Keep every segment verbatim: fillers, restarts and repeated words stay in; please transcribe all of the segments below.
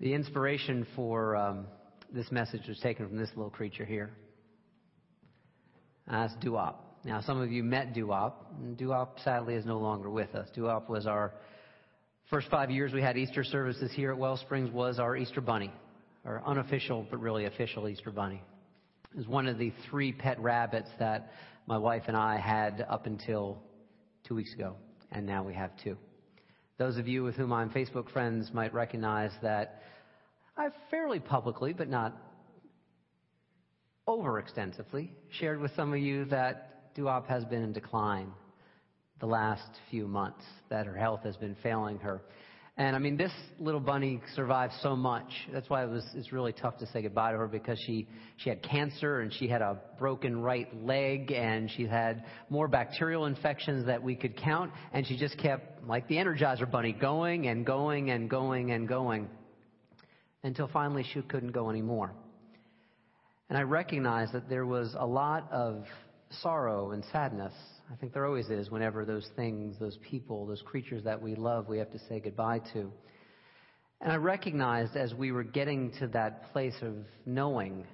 The inspiration for um, this message was taken from this little creature here. Uh, that's Doo-Wop. Now, some of you met Doo-Wop. Doo-Wop, sadly, is no longer with us. Doo-Wop was our first five years we had Easter services here at Wellsprings was our Easter bunny, our unofficial but really official Easter bunny. It was one of the three pet rabbits that my wife and I had up until two weeks ago, and now we have two. Those of you with whom I'm Facebook friends might recognize that I fairly publicly, but not over extensively, shared with some of you that Doo-Wop has been in decline the last few months, that her health has been failing her. And, I mean, this little bunny survived so much. That's why it was it's really tough to say goodbye to her, because she, she had cancer and she had a broken right leg and she had more bacterial infections that we could count, and she just kept, like the Energizer bunny, going and going and going and going until finally she couldn't go anymore. And I recognized that there was a lot of sorrow and sadness. I think there always is whenever those things, those people, those creatures that we love, we have to say goodbye to. And I recognized as we were getting to that place of knowing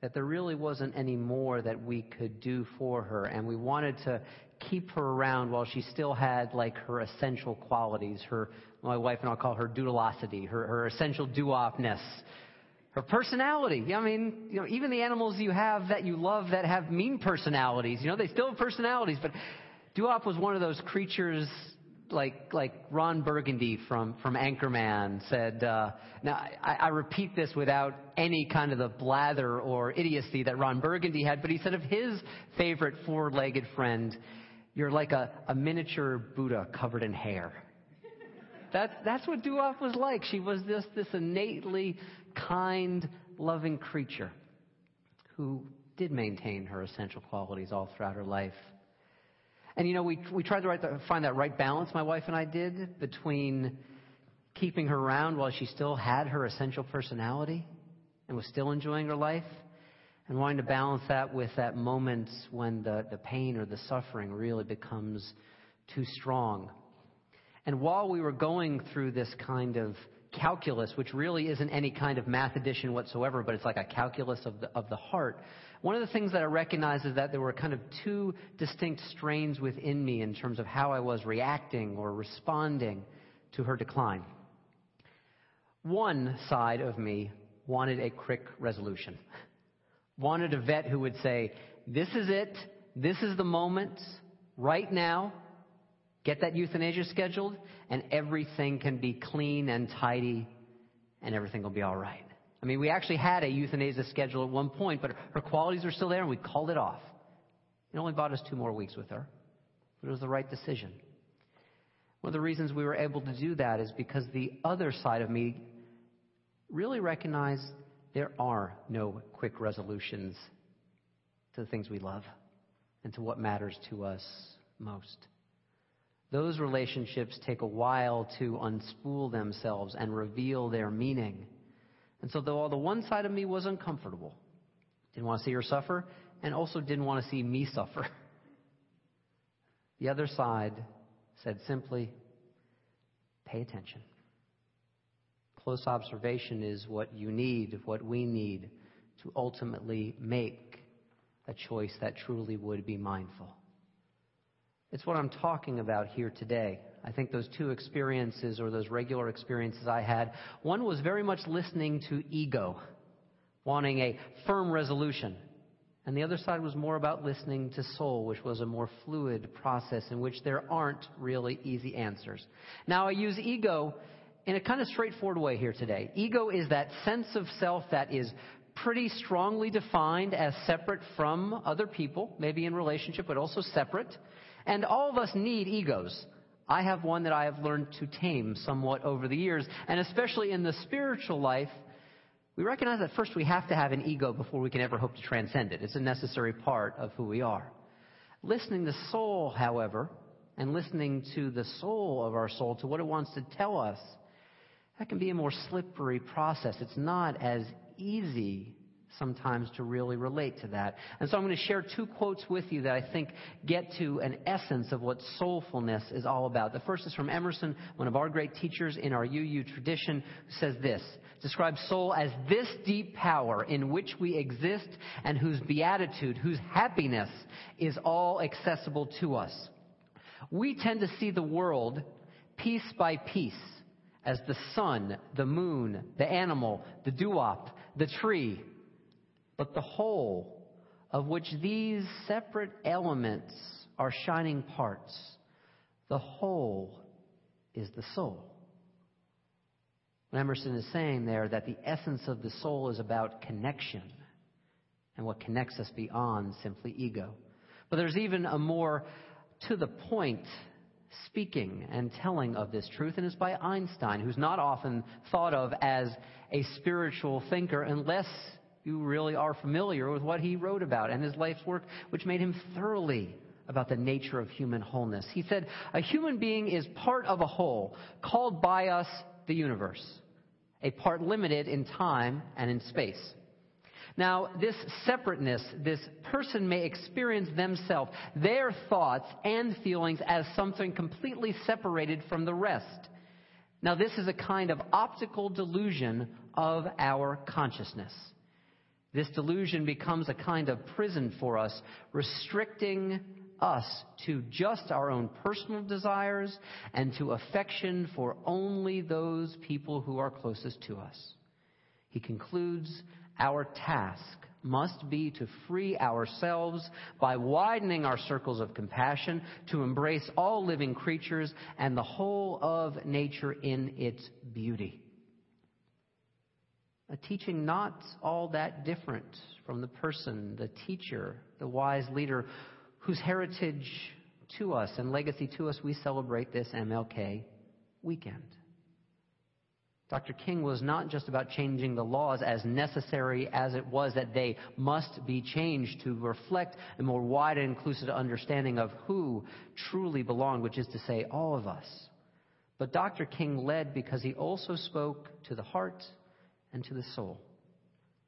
that there really wasn't any more that we could do for her, and we wanted to keep her around while she still had, like, her essential qualities, her, my wife and I'll call her doodleosity, her, her essential doo-opness. Her personality. I mean, you know, even the animals you have that you love that have mean personalities, you know, they still have personalities. But Doo-Wop was one of those creatures, like like Ron Burgundy from, from Anchorman said. Uh, now, I, I repeat this without any kind of the blather or idiocy that Ron Burgundy had, but he said of his favorite four-legged friend, you're like a, a miniature Buddha covered in hair. That's, that's what Doo-Wop was like. She was this, this innately kind, loving creature who did maintain her essential qualities all throughout her life. And, you know, we, we tried to write the, find that right balance, my wife and I did, between keeping her around while she still had her essential personality and was still enjoying her life, and wanting to balance that with that moment when the, the pain or the suffering really becomes too strong. And while we were going through this kind of calculus, which really isn't any kind of math addition whatsoever, but it's like a calculus of the, of the heart, one of the things that I recognized is that there were kind of two distinct strains within me in terms of how I was reacting or responding to her decline. One side of me wanted a quick resolution, wanted a vet who would say, this is it, this is the moment, right now. Get that euthanasia scheduled, and everything can be clean and tidy, and everything will be all right. I mean, we actually had a euthanasia schedule at one point, but her qualities were still there, and we called it off. It only bought us two more weeks with her, but it was the right decision. One of the reasons we were able to do that is because the other side of me really recognized there are no quick resolutions to the things we love and to what matters to us most. Those relationships take a while to unspool themselves and reveal their meaning. And so though the one side of me was uncomfortable, didn't want to see her suffer, and also didn't want to see me suffer, the other side said simply, pay attention. Close observation is what you need, what we need, to ultimately make a choice that truly would be mindful. It's what I'm talking about here today. I think those two experiences, or those regular experiences I had, one was very much listening to ego, wanting a firm resolution. And the other side was more about listening to soul, which was a more fluid process in which there aren't really easy answers. Now, I use ego in a kind of straightforward way here today. Ego is that sense of self that is pretty strongly defined as separate from other people, maybe in relationship, but also separate. And all of us need egos. I have one that I have learned to tame somewhat over the years, and especially in the spiritual life, we recognize that first we have to have an ego before we can ever hope to transcend it. It's a necessary part of who we are. Listening to soul, however, and listening to the soul of our soul, to what it wants to tell us, that can be a more slippery process. It's not as easy sometimes to really relate to that. And so I'm going to share two quotes with you that I think get to an essence of what soulfulness is all about. The first is from Emerson, one of our great teachers in our U U tradition, who says this, describes soul as this deep power in which we exist and whose beatitude, whose happiness is all accessible to us. We tend to see the world piece by piece as the sun, the moon, the animal, the doo-wop, the tree, but the whole of which these separate elements are shining parts, the whole is the soul. And Emerson is saying there that the essence of the soul is about connection and what connects us beyond simply ego. But there's even a more to the point speaking and telling of this truth, and it's by Einstein, who's not often thought of as a spiritual thinker unless you really are familiar with what he wrote about and his life's work, which made him thoroughly about the nature of human wholeness. He said, a human being is part of a whole, called by us the universe, a part limited in time and in space. Now, this separateness, this person may experience themselves, their thoughts and feelings as something completely separated from the rest. Now, this is a kind of optical delusion of our consciousness. This delusion becomes a kind of prison for us, restricting us to just our own personal desires and to affection for only those people who are closest to us. He concludes, our task must be to free ourselves by widening our circles of compassion, to embrace all living creatures and the whole of nature in its beauty. A teaching not all that different from the person, the teacher, the wise leader, whose heritage to us and legacy to us we celebrate this M L K weekend. Doctor King was not just about changing the laws as necessary as it was that they must be changed to reflect a more wide and inclusive understanding of who truly belonged, which is to say all of us. But Doctor King led because he also spoke to the heart and to the soul,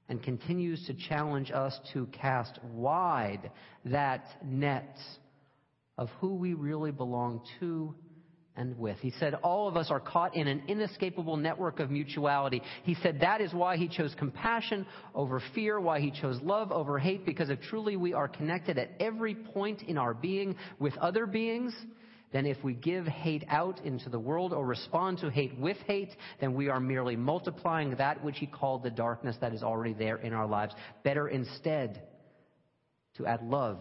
and continues to challenge us to cast wide that net of who we really belong to and with. He said, all of us are caught in an inescapable network of mutuality. He said, that is why he chose compassion over fear, why he chose love over hate, because if truly we are connected at every point in our being with other beings, then if we give hate out into the world or respond to hate with hate, then we are merely multiplying that which he called the darkness that is already there in our lives. Better instead to add love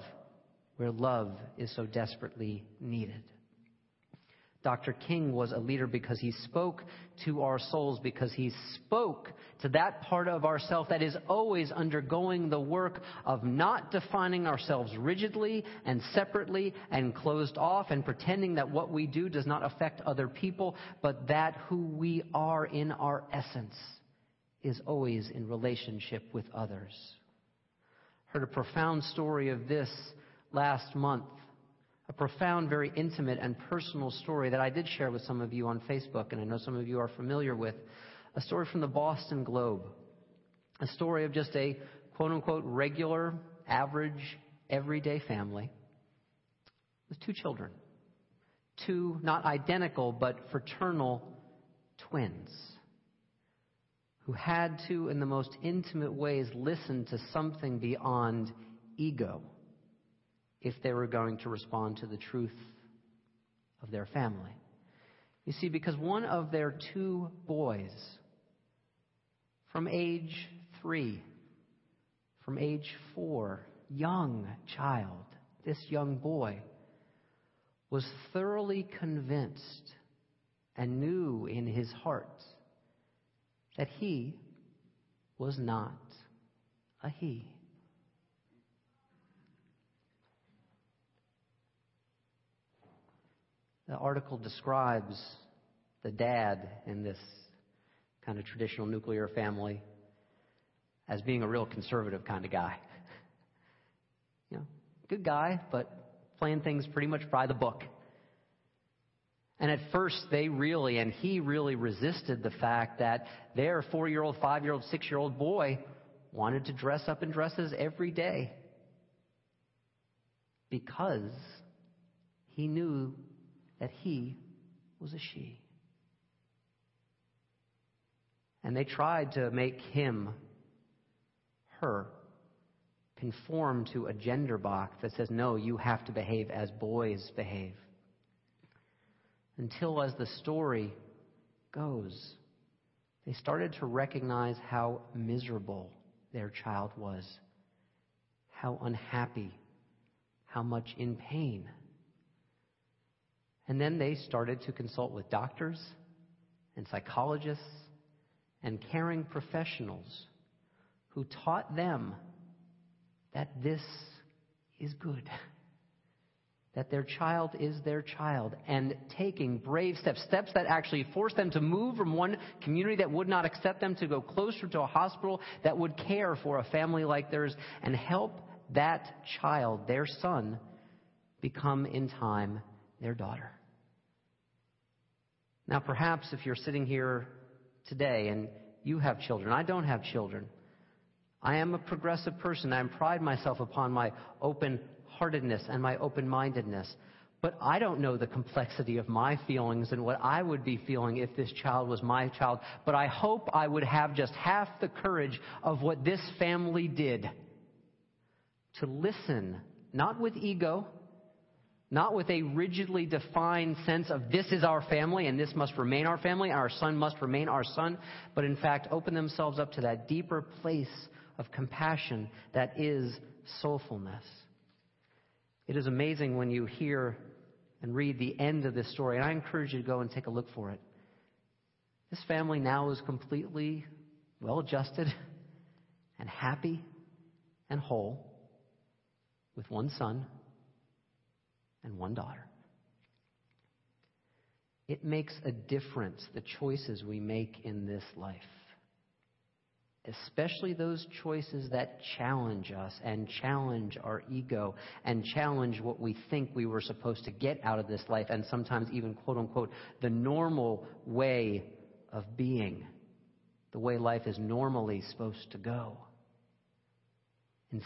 where love is so desperately needed. Doctor King was a leader because he spoke to our souls, because he spoke to that part of ourself that is always undergoing the work of not defining ourselves rigidly and separately and closed off and pretending that what we do does not affect other people, but that who we are in our essence is always in relationship with others. Heard a profound story of this last month. A profound, very intimate and personal story that I did share with some of you on Facebook, and I know some of you are familiar with. A story from the Boston Globe. A story of just a quote-unquote regular, average, everyday family with two children. Two not identical but fraternal twins who had to, in the most intimate ways, listen to something beyond ego if they were going to respond to the truth of their family. You see, because one of their two boys, from age three, from age four, young child, this young boy, was thoroughly convinced and knew in his heart that he was not a he. The article describes the dad in this kind of traditional nuclear family as being a real conservative kind of guy. You know, good guy, but playing things pretty much by the book. And at first they really, and he really resisted the fact that their four-year-old, five-year-old, six-year-old boy wanted to dress up in dresses every day because he knew that he was a she. And they tried to make him, her, conform to a gender box that says, no, you have to behave as boys behave. Until, as the story goes, they started to recognize how miserable their child was, how unhappy, how much in pain. And then they started to consult with doctors and psychologists and caring professionals who taught them that this is good, that their child is their child, and taking brave steps, steps that actually forced them to move from one community that would not accept them to go closer to a hospital that would care for a family like theirs and help that child, their son, become in time their daughter. Now, perhaps if you're sitting here today and you have children, I don't have children. I am a progressive person. I pride myself upon my open-heartedness and my open-mindedness. But I don't know the complexity of my feelings and what I would be feeling if this child was my child. But I hope I would have just half the courage of what this family did to listen, not with ego, not with a rigidly defined sense of this is our family and this must remain our family and our son must remain our son, but in fact open themselves up to that deeper place of compassion that is soulfulness. It is amazing when you hear and read the end of this story, and I encourage you to go and take a look for it. This family now is completely well-adjusted and happy and whole with one son and one daughter. It makes a difference, the choices we make in this life, especially those choices that challenge us and challenge our ego and challenge what we think we were supposed to get out of this life, and sometimes even, quote unquote, the normal way of being, the way life is normally supposed to go.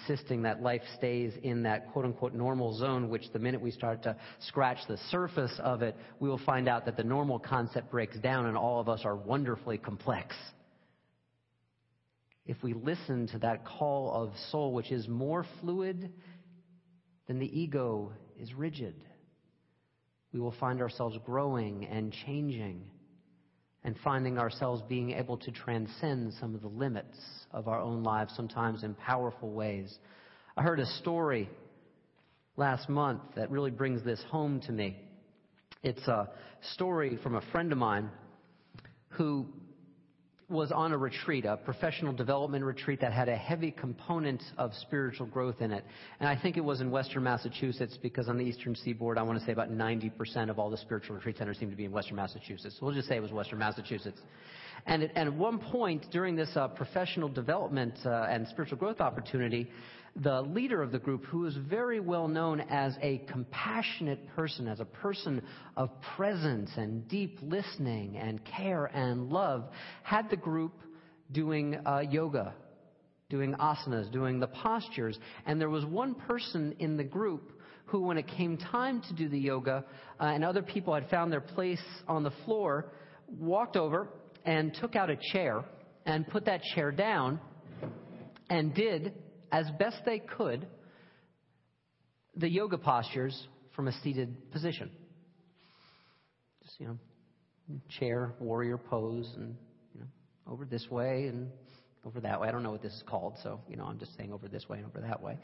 Insisting that life stays in that quote-unquote normal zone, which the minute we start to scratch the surface of it, we will find out that the normal concept breaks down and all of us are wonderfully complex. If we listen to that call of soul, which is more fluid than the ego is rigid, we will find ourselves growing and changing and finding ourselves being able to transcend some of the limits of our own lives, sometimes in powerful ways. I heard a story last month that really brings this home to me. It's a story from a friend of mine who was on a retreat, a professional development retreat that had a heavy component of spiritual growth in it. And I think it was in Western Massachusetts, because on the Eastern Seaboard, I want to say about ninety percent of all the spiritual retreat centers seem to be in Western Massachusetts. So we'll just say it was Western Massachusetts. And at, and at one point during this uh, professional development uh, and spiritual growth opportunity, the leader of the group, who is very well known as a compassionate person, as a person of presence and deep listening and care and love, had the group doing uh, yoga, doing asanas, doing the postures. And there was one person in the group who, when it came time to do the yoga, uh, and other people had found their place on the floor, walked over and took out a chair and put that chair down and did, as best they could, the yoga postures from a seated position. Just, you know, chair, warrior pose, and, you know, over this way and over that way. I don't know what this is called, so, you know, I'm just saying over this way and over that way.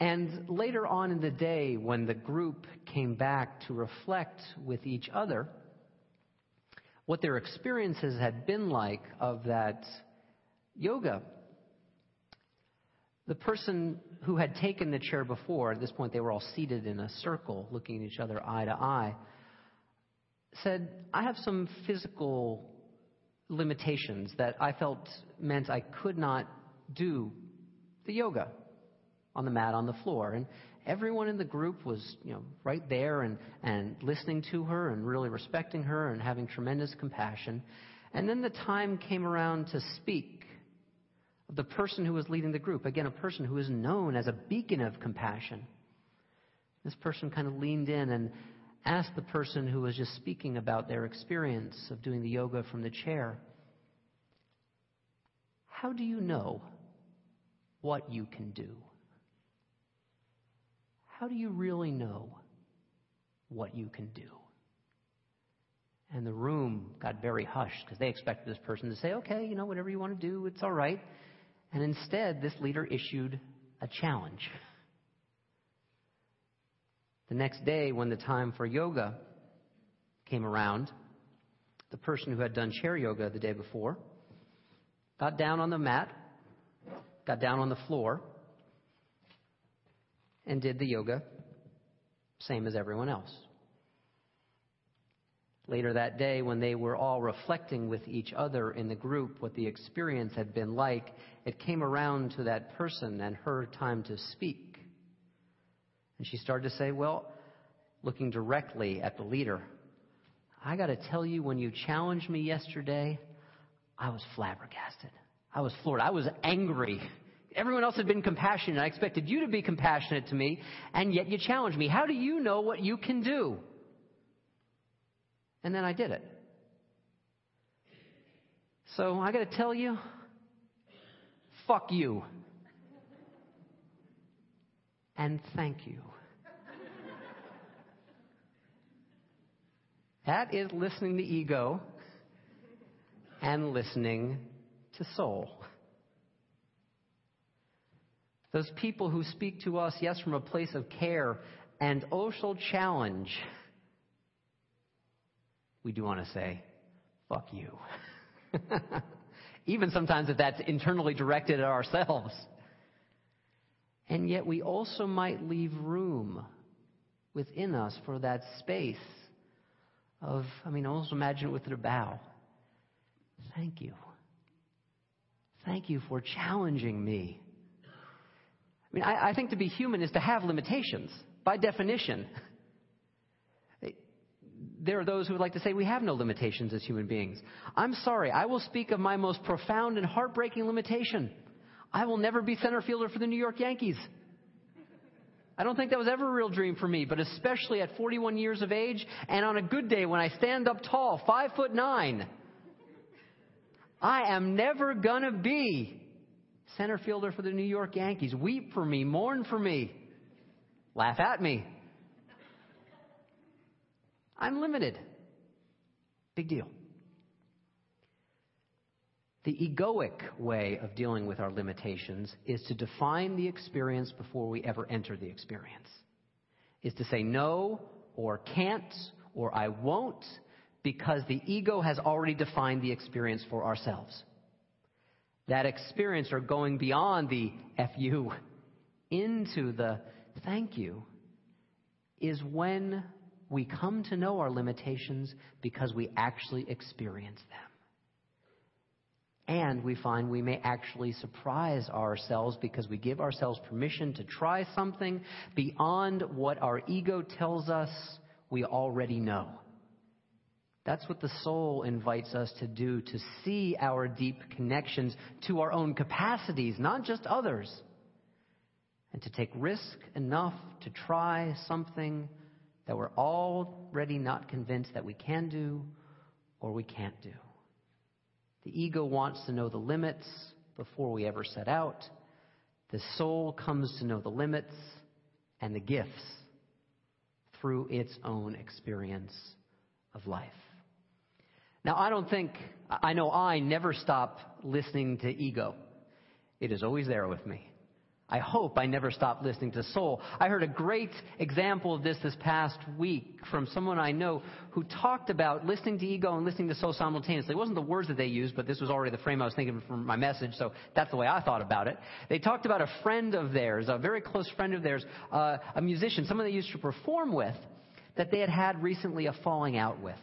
And later on in the day, when the group came back to reflect with each other what their experiences had been like of that yoga, the person who had taken the chair before, at this point they were all seated in a circle, looking at each other eye to eye, said, I have some physical limitations that I felt meant I could not do the yoga on the mat on the floor. And everyone in the group was, you know, right there and, and listening to her and really respecting her and having tremendous compassion. And then the time came around to speak the person who was leading the group. Again, a person who is known as a beacon of compassion. This person kind of leaned in and asked the person who was just speaking about their experience of doing the yoga from the chair, how do you know what you can do? How do you really know what you can do? And the room got very hushed because they expected this person to say, okay, you know, whatever you want to do, it's all right. And instead, this leader issued a challenge. The next day, when the time for yoga came around, the person who had done chair yoga the day before got down on the mat, got down on the floor, and did the yoga, same as everyone else. Later that day, when they were all reflecting with each other in the group what the experience had been like, it came around to that person and her time to speak. And she started to say, well, looking directly at the leader, I got to tell you, when you challenged me yesterday, I was flabbergasted. I was floored. I was angry. Everyone else had been compassionate. I expected you to be compassionate to me, and yet you challenged me. How do you know what you can do? And then I did it. So I got to tell you, fuck you. And thank you. That is listening to ego and listening to soul. Those people who speak to us, yes, from a place of care and also challenge, we do want to say, fuck you. Even sometimes if that's internally directed at ourselves. And yet we also might leave room within us for that space of, I mean, almost imagine it with a bow. Thank you. Thank you for challenging me. I mean, I, I think to be human is to have limitations, by definition. There are those who would like to say we have no limitations as human beings. I'm sorry, I will speak of my most profound and heartbreaking limitation. I will never be center fielder for the New York Yankees. I don't think that was ever a real dream for me, but especially at forty-one years of age and on a good day when I stand up tall, five foot nine, I am never going to be center fielder for the New York Yankees. Weep for me, mourn for me, laugh at me. I'm limited. Big deal. The egoic way of dealing with our limitations is to define the experience before we ever enter the experience, is to say no or can't or I won't, because the ego has already defined the experience for ourselves. That experience, or going beyond the F you into the thank you, is when we come to know our limitations because we actually experience them. And we find we may actually surprise ourselves because we give ourselves permission to try something beyond what our ego tells us we already know. That's what the soul invites us to do, to see our deep connections to our own capacities, not just others, and to take risk enough to try something that we're already not convinced that we can do or we can't do. The ego wants to know the limits before we ever set out. The soul comes to know the limits and the gifts through its own experience of life. Now, I don't think, I know I never stop listening to ego. It is always there with me. I hope I never stop listening to soul. I heard a great example of this this past week from someone I know who talked about listening to ego and listening to soul simultaneously. It wasn't the words that they used, but this was already the frame I was thinking for my message, so that's the way I thought about it. They talked about a friend of theirs, a very close friend of theirs, uh, a musician, someone they used to perform with, that they had had recently a falling out with.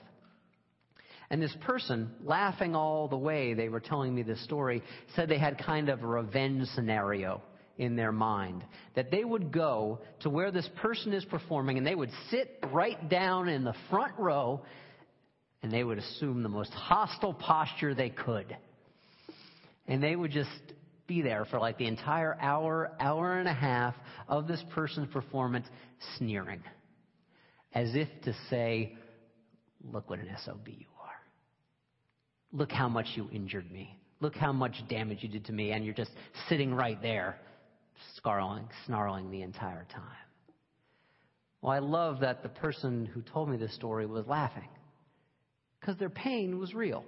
And this person, laughing all the way they were telling me this story, said they had kind of a revenge scenario in their mind, that they would go to where this person is performing and they would sit right down in the front row and they would assume the most hostile posture they could. And they would just be there for like the entire hour, hour and a half of this person's performance sneering. As if to say, look what an S O B you are. Look how much you injured me. Look how much damage you did to me. And you're just sitting right there, snarling, snarling the entire time. Well, I love that the person who told me this story was laughing, because their pain was real,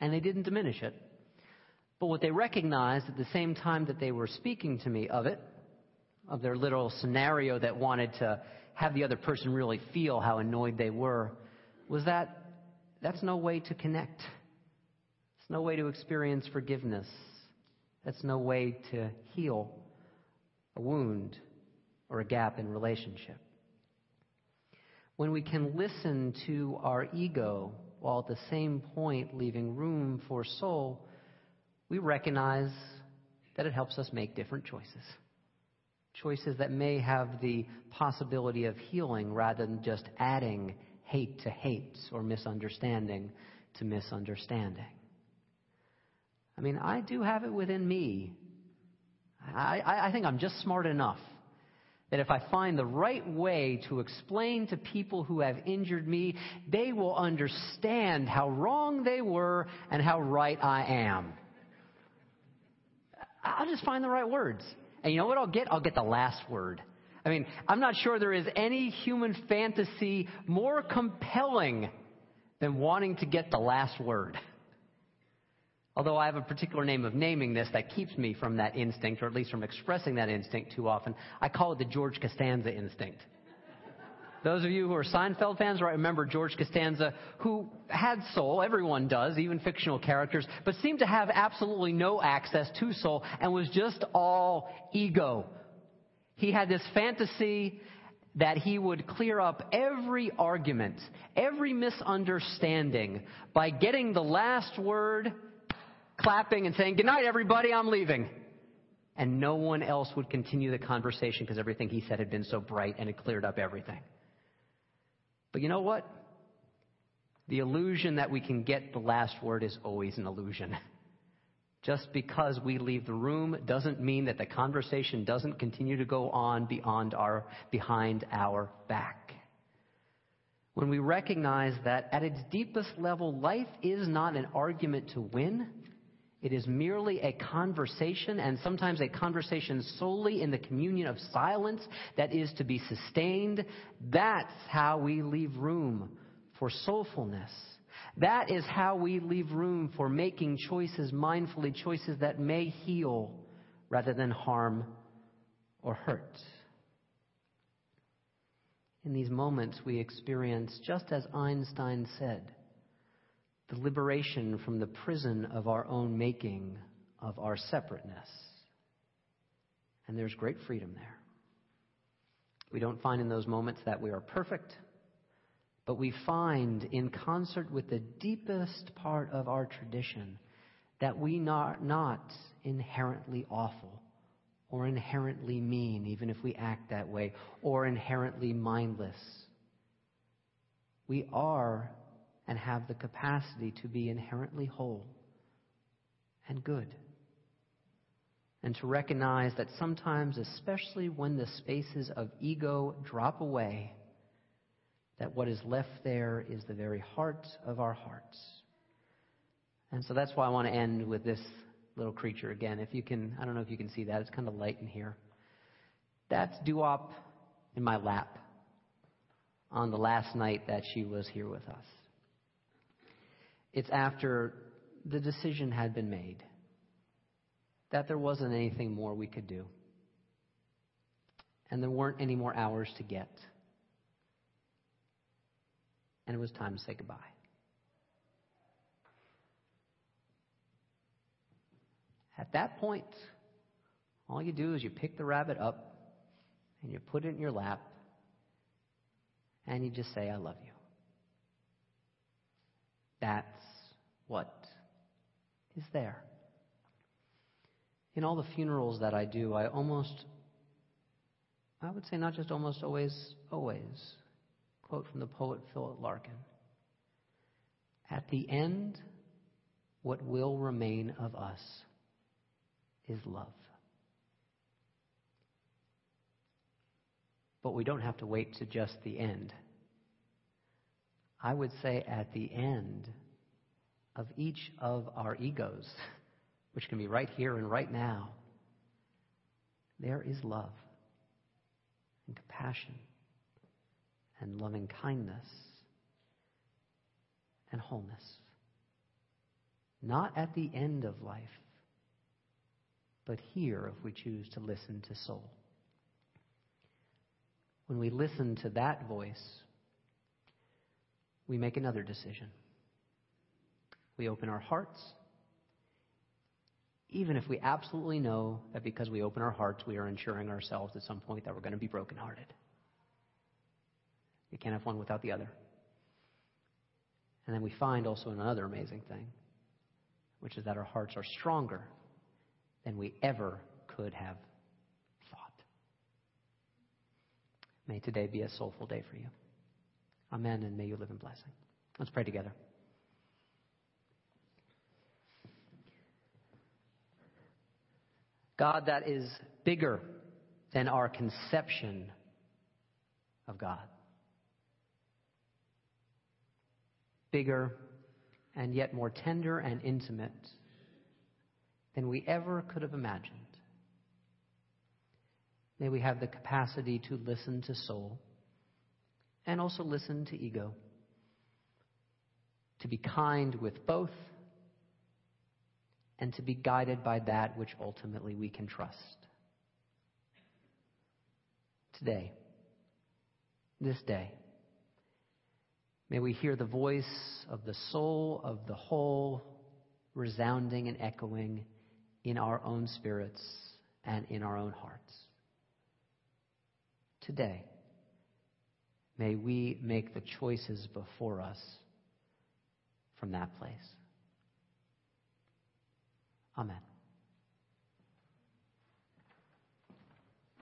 and they didn't diminish it. But what they recognized at the same time that they were speaking to me of it, of their literal scenario that wanted to have the other person really feel how annoyed they were, was that that's no way to connect. It's no way to experience forgiveness. That's no way to heal a wound or a gap in relationship. When we can listen to our ego while at the same point leaving room for soul, we recognize that it helps us make different choices. Choices that may have the possibility of healing rather than just adding hate to hate or misunderstanding to misunderstanding. I mean, I do have it within me. I, I, I think I'm just smart enough that if I find the right way to explain to people who have injured me, they will understand how wrong they were and how right I am. I'll just find the right words. And you know what I'll get? I'll get the last word. I mean, I'm not sure there is any human fantasy more compelling than wanting to get the last word. Although I have a particular name of naming this that keeps me from that instinct, or at least from expressing that instinct too often. I call it the George Costanza instinct. Those of you who are Seinfeld fans right remember George Costanza, who had soul, everyone does, even fictional characters, but seemed to have absolutely no access to soul and was just all ego. He had this fantasy that he would clear up every argument, every misunderstanding by getting the last word, clapping and saying, "Good night, everybody, I'm leaving." And no one else would continue the conversation because everything he said had been so bright and it cleared up everything. But you know what? The illusion that we can get the last word is always an illusion. Just because we leave the room doesn't mean that the conversation doesn't continue to go on beyond our, behind our back. When we recognize that at its deepest level, life is not an argument to win. It is merely a conversation, and sometimes a conversation solely in the communion of silence that is to be sustained. That's how we leave room for soulfulness. That is how we leave room for making choices mindfully, choices that may heal rather than harm or hurt. In these moments, we experience, just as Einstein said, the liberation from the prison of our own making, of our separateness. And there's great freedom there. We don't find in those moments that we are perfect, but we find in concert with the deepest part of our tradition that we are not inherently awful or inherently mean, even if we act that way, or inherently mindless. We are and have the capacity to be inherently whole and good. And to recognize that sometimes, especially when the spaces of ego drop away, that what is left there is the very heart of our hearts. And so that's why I want to end with this little creature again. If you can, I don't know if you can see that. It's kind of light in here. That's Doo-Wop in my lap on the last night that she was here with us. It's after the decision had been made that there wasn't anything more we could do. And there weren't any more hours to get. And it was time to say goodbye. At that point, all you do is you pick the rabbit up and you put it in your lap and you just say, "I love you." That's what is there. In all the funerals that I do, I almost, I would say not just almost always, always, quote from the poet Philip Larkin, "At the end, what will remain of us is love. But we don't have to wait to just the end. I would say at the end of each of our egos, which can be right here and right now, there is love and compassion and loving kindness and wholeness. Not at the end of life, but here if we choose to listen to soul. When we listen to that voice, we make another decision. We open our hearts, even if we absolutely know that because we open our hearts, we are ensuring ourselves at some point that we're going to be brokenhearted. You can't have one without the other. And then we find also another amazing thing, which is that our hearts are stronger than we ever could have thought. May today be a soulful day for you. Amen, and may you live in blessing. Let's pray together. God, that is bigger than our conception of God. Bigger and yet more tender and intimate than we ever could have imagined. May we have the capacity to listen to soul and also listen to ego, to be kind with both, and to be guided by that which ultimately we can trust. Today, this day, may we hear the voice of the soul of the whole resounding and echoing in our own spirits and in our own hearts. Today, may we make the choices before us from that place. Amen.